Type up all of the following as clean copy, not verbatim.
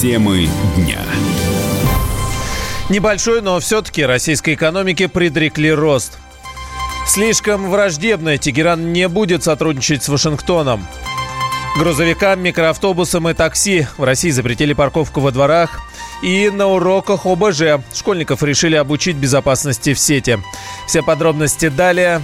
Темы дня. Небольшой, но все-таки российской экономике предрекли рост. Слишком враждебно Тегеран не будет сотрудничать с Вашингтоном. Грузовикам, микроавтобусам и такси в России запретили парковку во дворах. И на уроках ОБЖ школьников решили обучить безопасности в сети. Все подробности далее.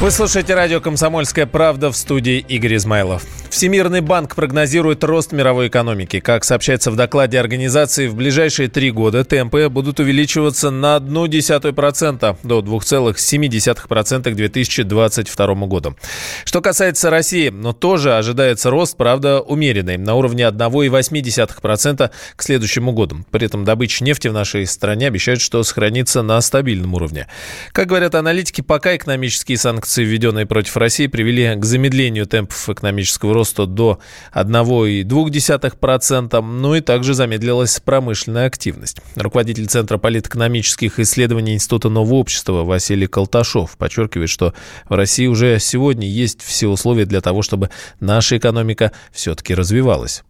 Вы слушаете радио «Комсомольская правда», в студии Игорь Измайлов. Всемирный банк прогнозирует рост мировой экономики. Как сообщается в докладе организации, в ближайшие 3 года темпы будут увеличиваться на 0,1% до 2,7% к 2022 году. Что касается России, но тоже ожидается рост, правда, умеренный, на уровне 1,8% к следующему году. При этом добыча нефти в нашей стране обещает, что сохранится на стабильном уровне. Как говорят аналитики, пока экономические санкции, введенные против России, привели к замедлению темпов экономического роста до 1,2%, ну и также замедлилась промышленная активность. Руководитель Центра политэкономических исследований Института нового общества Василий Колташов подчеркивает, что в России уже сегодня есть все условия для того, чтобы наша экономика все-таки развивалась.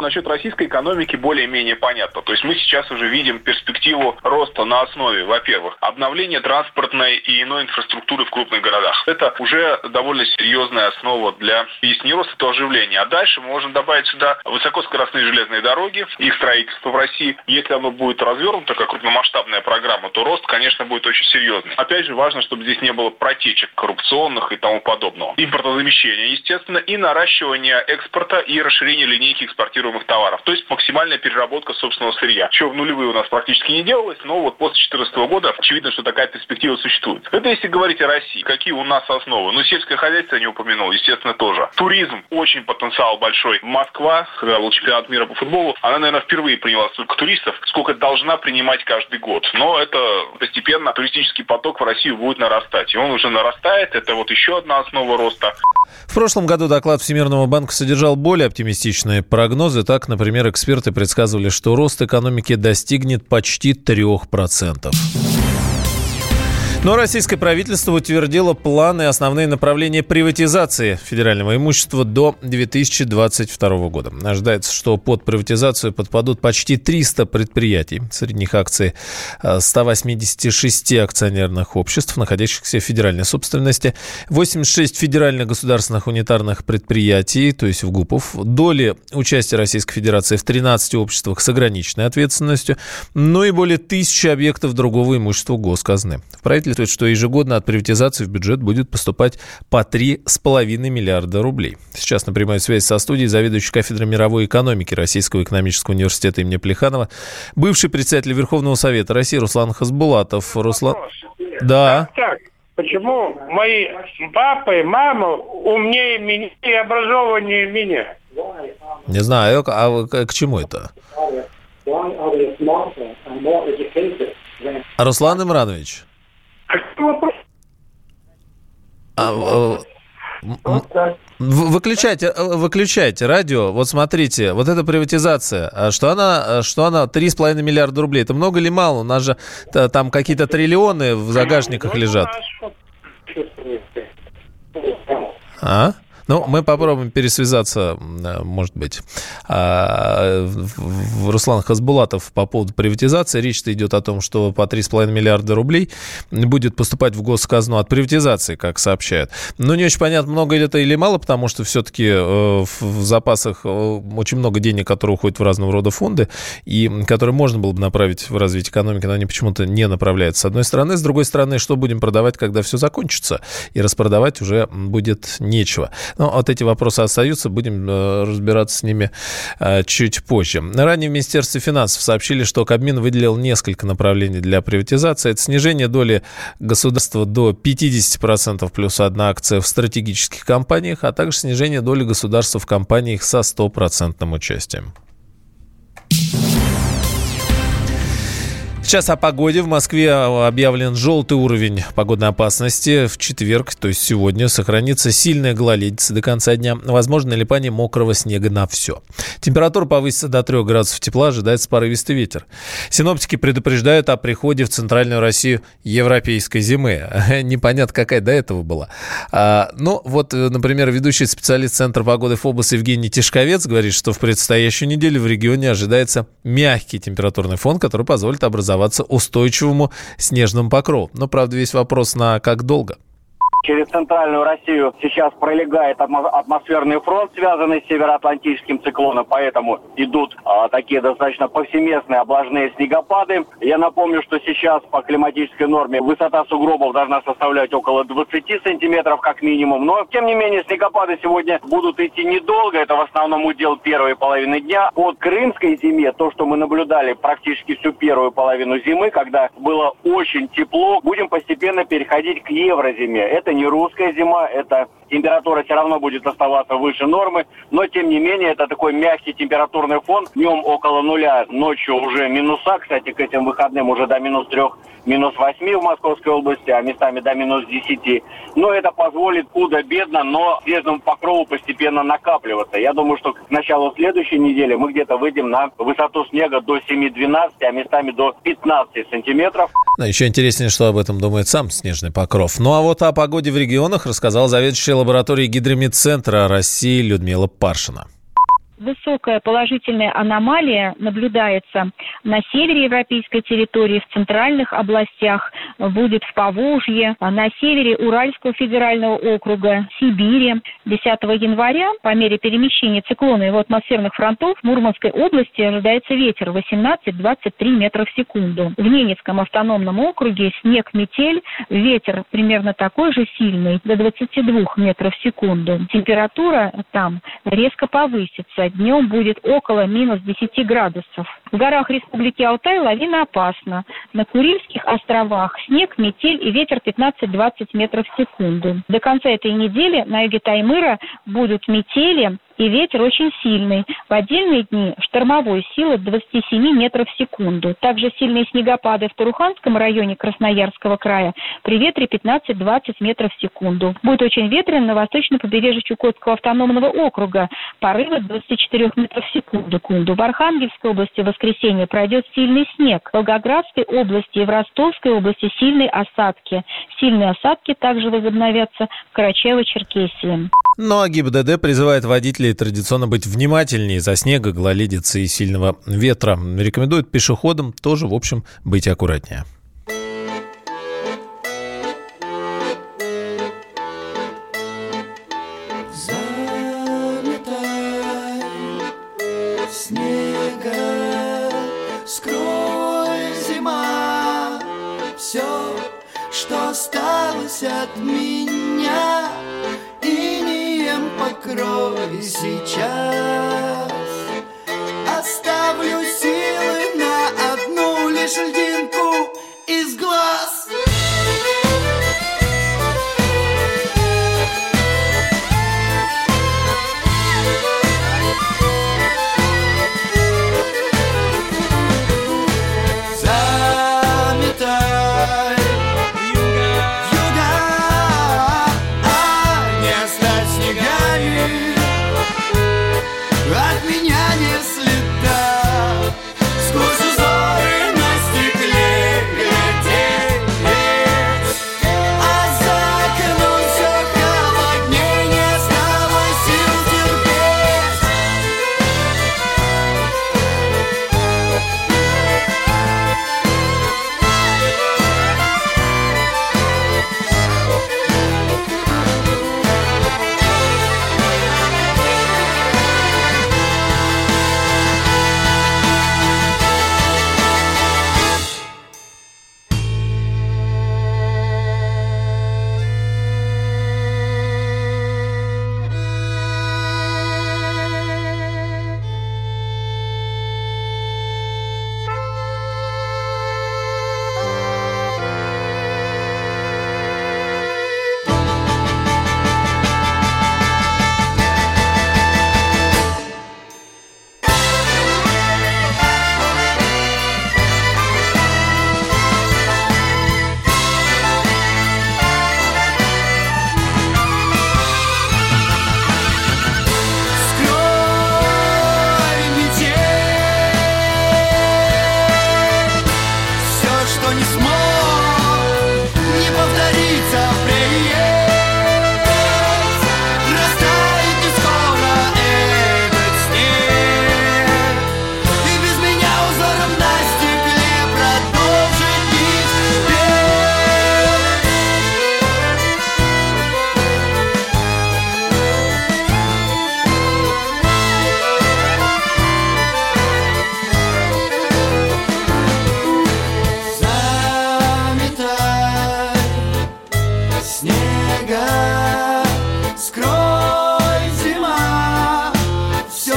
Насчет российской экономики более-менее понятно. То есть мы сейчас уже видим перспективу роста на основе, во-первых, обновления транспортной и иной инфраструктуры в крупных городах. Это уже довольно серьезная основа для, если не роста, то оживления. А дальше мы можем добавить сюда высокоскоростные железные дороги, их строительство в России. Если оно будет развернуто, как крупномасштабная программа, то рост, конечно, будет очень серьезный. Опять же, важно, чтобы здесь не было протечек коррупционных и тому подобного. Импортозамещение, естественно, и наращивание экспорта и расширение линейки экспортируемых товаров. То есть максимальная переработка собственного сырья. Чего в нулевые у нас практически не делалось, но вот после 2014 года очевидно, что такая перспектива существует. Это если говорить о России. Какие у нас основы? Ну, сельское хозяйство я не упомянул, естественно, тоже. Туризм. Очень потенциал большой. Москва, когда был чемпионат мира по футболу, она, наверное, впервые приняла столько туристов, сколько должна принимать каждый год. Но это постепенно туристический поток в Россию будет нарастать. И он уже нарастает. Это вот еще одна основа роста. В прошлом году доклад Всемирного банка содержал более оптимистичные прогнозы. Так, например, эксперты предсказывали, что рост экономики достигнет почти 3%. Но российское правительство утвердило планы и основные направления приватизации федерального имущества до 2022 года. Ожидается, что под приватизацию подпадут почти 300 предприятий. Среди них акции 186 акционерных обществ, находящихся в федеральной собственности, 86 федеральных государственных унитарных предприятий, то есть в ГУПов, доли участия Российской Федерации в 13 обществах с ограниченной ответственностью, ну и более 1000 объектов другого имущества госказны. В правительстве следует, что ежегодно от приватизации в бюджет будет поступать по 3,5 миллиарда рублей. Сейчас на прямой связи со студией заведующий кафедрой мировой экономики Российского экономического университета имени Плеханова, бывший председатель Верховного Совета России Руслан Хасбулатов. Руслан... Да. Так, почему мои папа и мама умнее меня и образованнее меня? Не знаю, а к чему это? Руслан Имранович. Выключайте радио. Вот смотрите, вот эта приватизация, что она 3,5 миллиарда рублей. Это много или мало? У нас же там какие-то триллионы в загашниках лежат. А? Ну, мы попробуем пересвязаться, может быть. Руслан Хасбулатов по поводу приватизации. Речь-то идет о том, что по 3,5 миллиарда рублей будет поступать в госказну от приватизации, как сообщают. Но не очень понятно, много ли это или мало, потому что все-таки в запасах очень много денег, которые уходят в разного рода фонды, и которые можно было бы направить в развитие экономики, но они почему-то не направляются, с одной стороны. С другой стороны, что будем продавать, когда все закончится, и распродавать уже будет нечего. Но вот эти вопросы остаются, будем разбираться с ними чуть позже. Ранее в Министерстве финансов сообщили, что Кабмин выделил несколько направлений для приватизации. Это снижение доли государства до 50% плюс 1 акция в стратегических компаниях, а также снижение доли государства в компаниях со 100% участием. Сейчас о погоде. В Москве объявлен желтый уровень погодной опасности. В четверг, то есть сегодня, сохранится сильная гололедица до конца дня. Возможно налипание мокрого снега на все. Температура повысится до 3 градусов тепла. Ожидается порывистый ветер. Синоптики предупреждают о приходе в Центральную Россию европейской зимы. Непонятно, какая до этого была. Ну, вот, например, ведущий специалист Центра погоды ФОБОС Евгений Тишковец говорит, что в предстоящую неделю в регионе ожидается мягкий температурный фон, который позволит образовать устойчивому снежному покрову. Но, правда, весь вопрос на как долго. Через Центральную Россию сейчас пролегает атмосферный фронт, связанный с Североатлантическим циклоном, поэтому идут такие достаточно повсеместные облажные снегопады. Я напомню, что сейчас по климатической норме высота сугробов должна составлять около 20 сантиметров как минимум. Но, тем не менее, снегопады сегодня будут идти недолго. Это в основном удел первой половины дня. По крымской зиме, то, что мы наблюдали практически всю первую половину зимы, когда было очень тепло, будем постепенно переходить к еврозиме. Это не русская зима, это температура все равно будет оставаться выше нормы, но тем не менее это такой мягкий температурный фон, днем около нуля, ночью уже минуса, кстати, к этим выходным уже до -3, -8 в Московской области, а местами до -10, но это позволит худо-бедно, но снежному покрову постепенно накапливаться. Я думаю, что к началу следующей недели мы где-то выйдем на высоту снега до 7-12, а местами до 15 сантиметров. Но еще интереснее, что об этом думает сам снежный покров. Ну а вот о погоде в регионах рассказал заведующий лабораторией Гидрометцентра России Людмила Паршина. Высокая положительная аномалия наблюдается на севере европейской территории, в центральных областях, будет в Поволжье, на севере Уральского федерального округа, Сибири. 10 января по мере перемещения циклона и его атмосферных фронтов в Мурманской области ожидается ветер 18-23 метра в секунду. В Ненецком автономном округе снег, метель, ветер примерно такой же сильный, до 22 метров в секунду. Температура там резко повысится. Днем будет около минус 10 градусов. В горах Республики Алтай лавина опасна. На Курильских островах снег, метель и ветер 15-20 метров в секунду. До конца этой недели на юге Таймыра будут метели и ветер очень сильный. В отдельные дни штормовой силы 27 метров в секунду. Также сильные снегопады в Туруханском районе Красноярского края при ветре 15-20 метров в секунду. Будет очень ветрено на восточном побережье Чукотского автономного округа. Порывы 24 метров в секунду. В Архангельской области в воскресенье пройдет сильный снег. В Волгоградской области и в Ростовской области сильные осадки. Сильные осадки также возобновятся в Карачаево-Черкесии. Ну а ГИБДД призывает водителей традиционно быть внимательнее из-за снега, гололедицы и сильного ветра. Рекомендует пешеходам тоже, в общем, быть аккуратнее. Заметай снега, скрой зима, все, что осталось от меня. Покрой сейчас, оставлю силы на одну лишь льдинку из глаз. Right. берега, скрой, зима, все,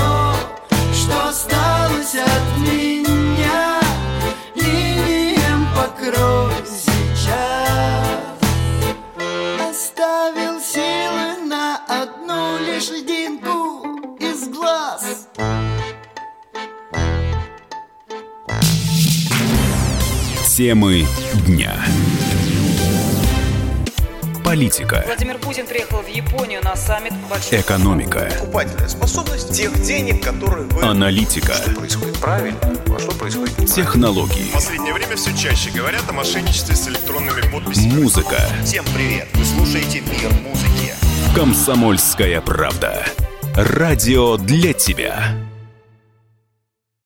что осталось от меня, инием покрой сейчас. Оставил силы на одну лишь льдинку из глаз. Темы дня. Политика. Владимир Путин приехал в Японию на саммит большой... Экономика. Покупательная способность тех денег, которые вы... Аналитика. Что происходит правильно, а что происходит неправильно. Технологии. В последнее время все чаще говорят о мошенничестве с электронными подписями. Музыка. Всем привет. Вы слушаете «Мир музыки». Комсомольская правда. Радио для тебя.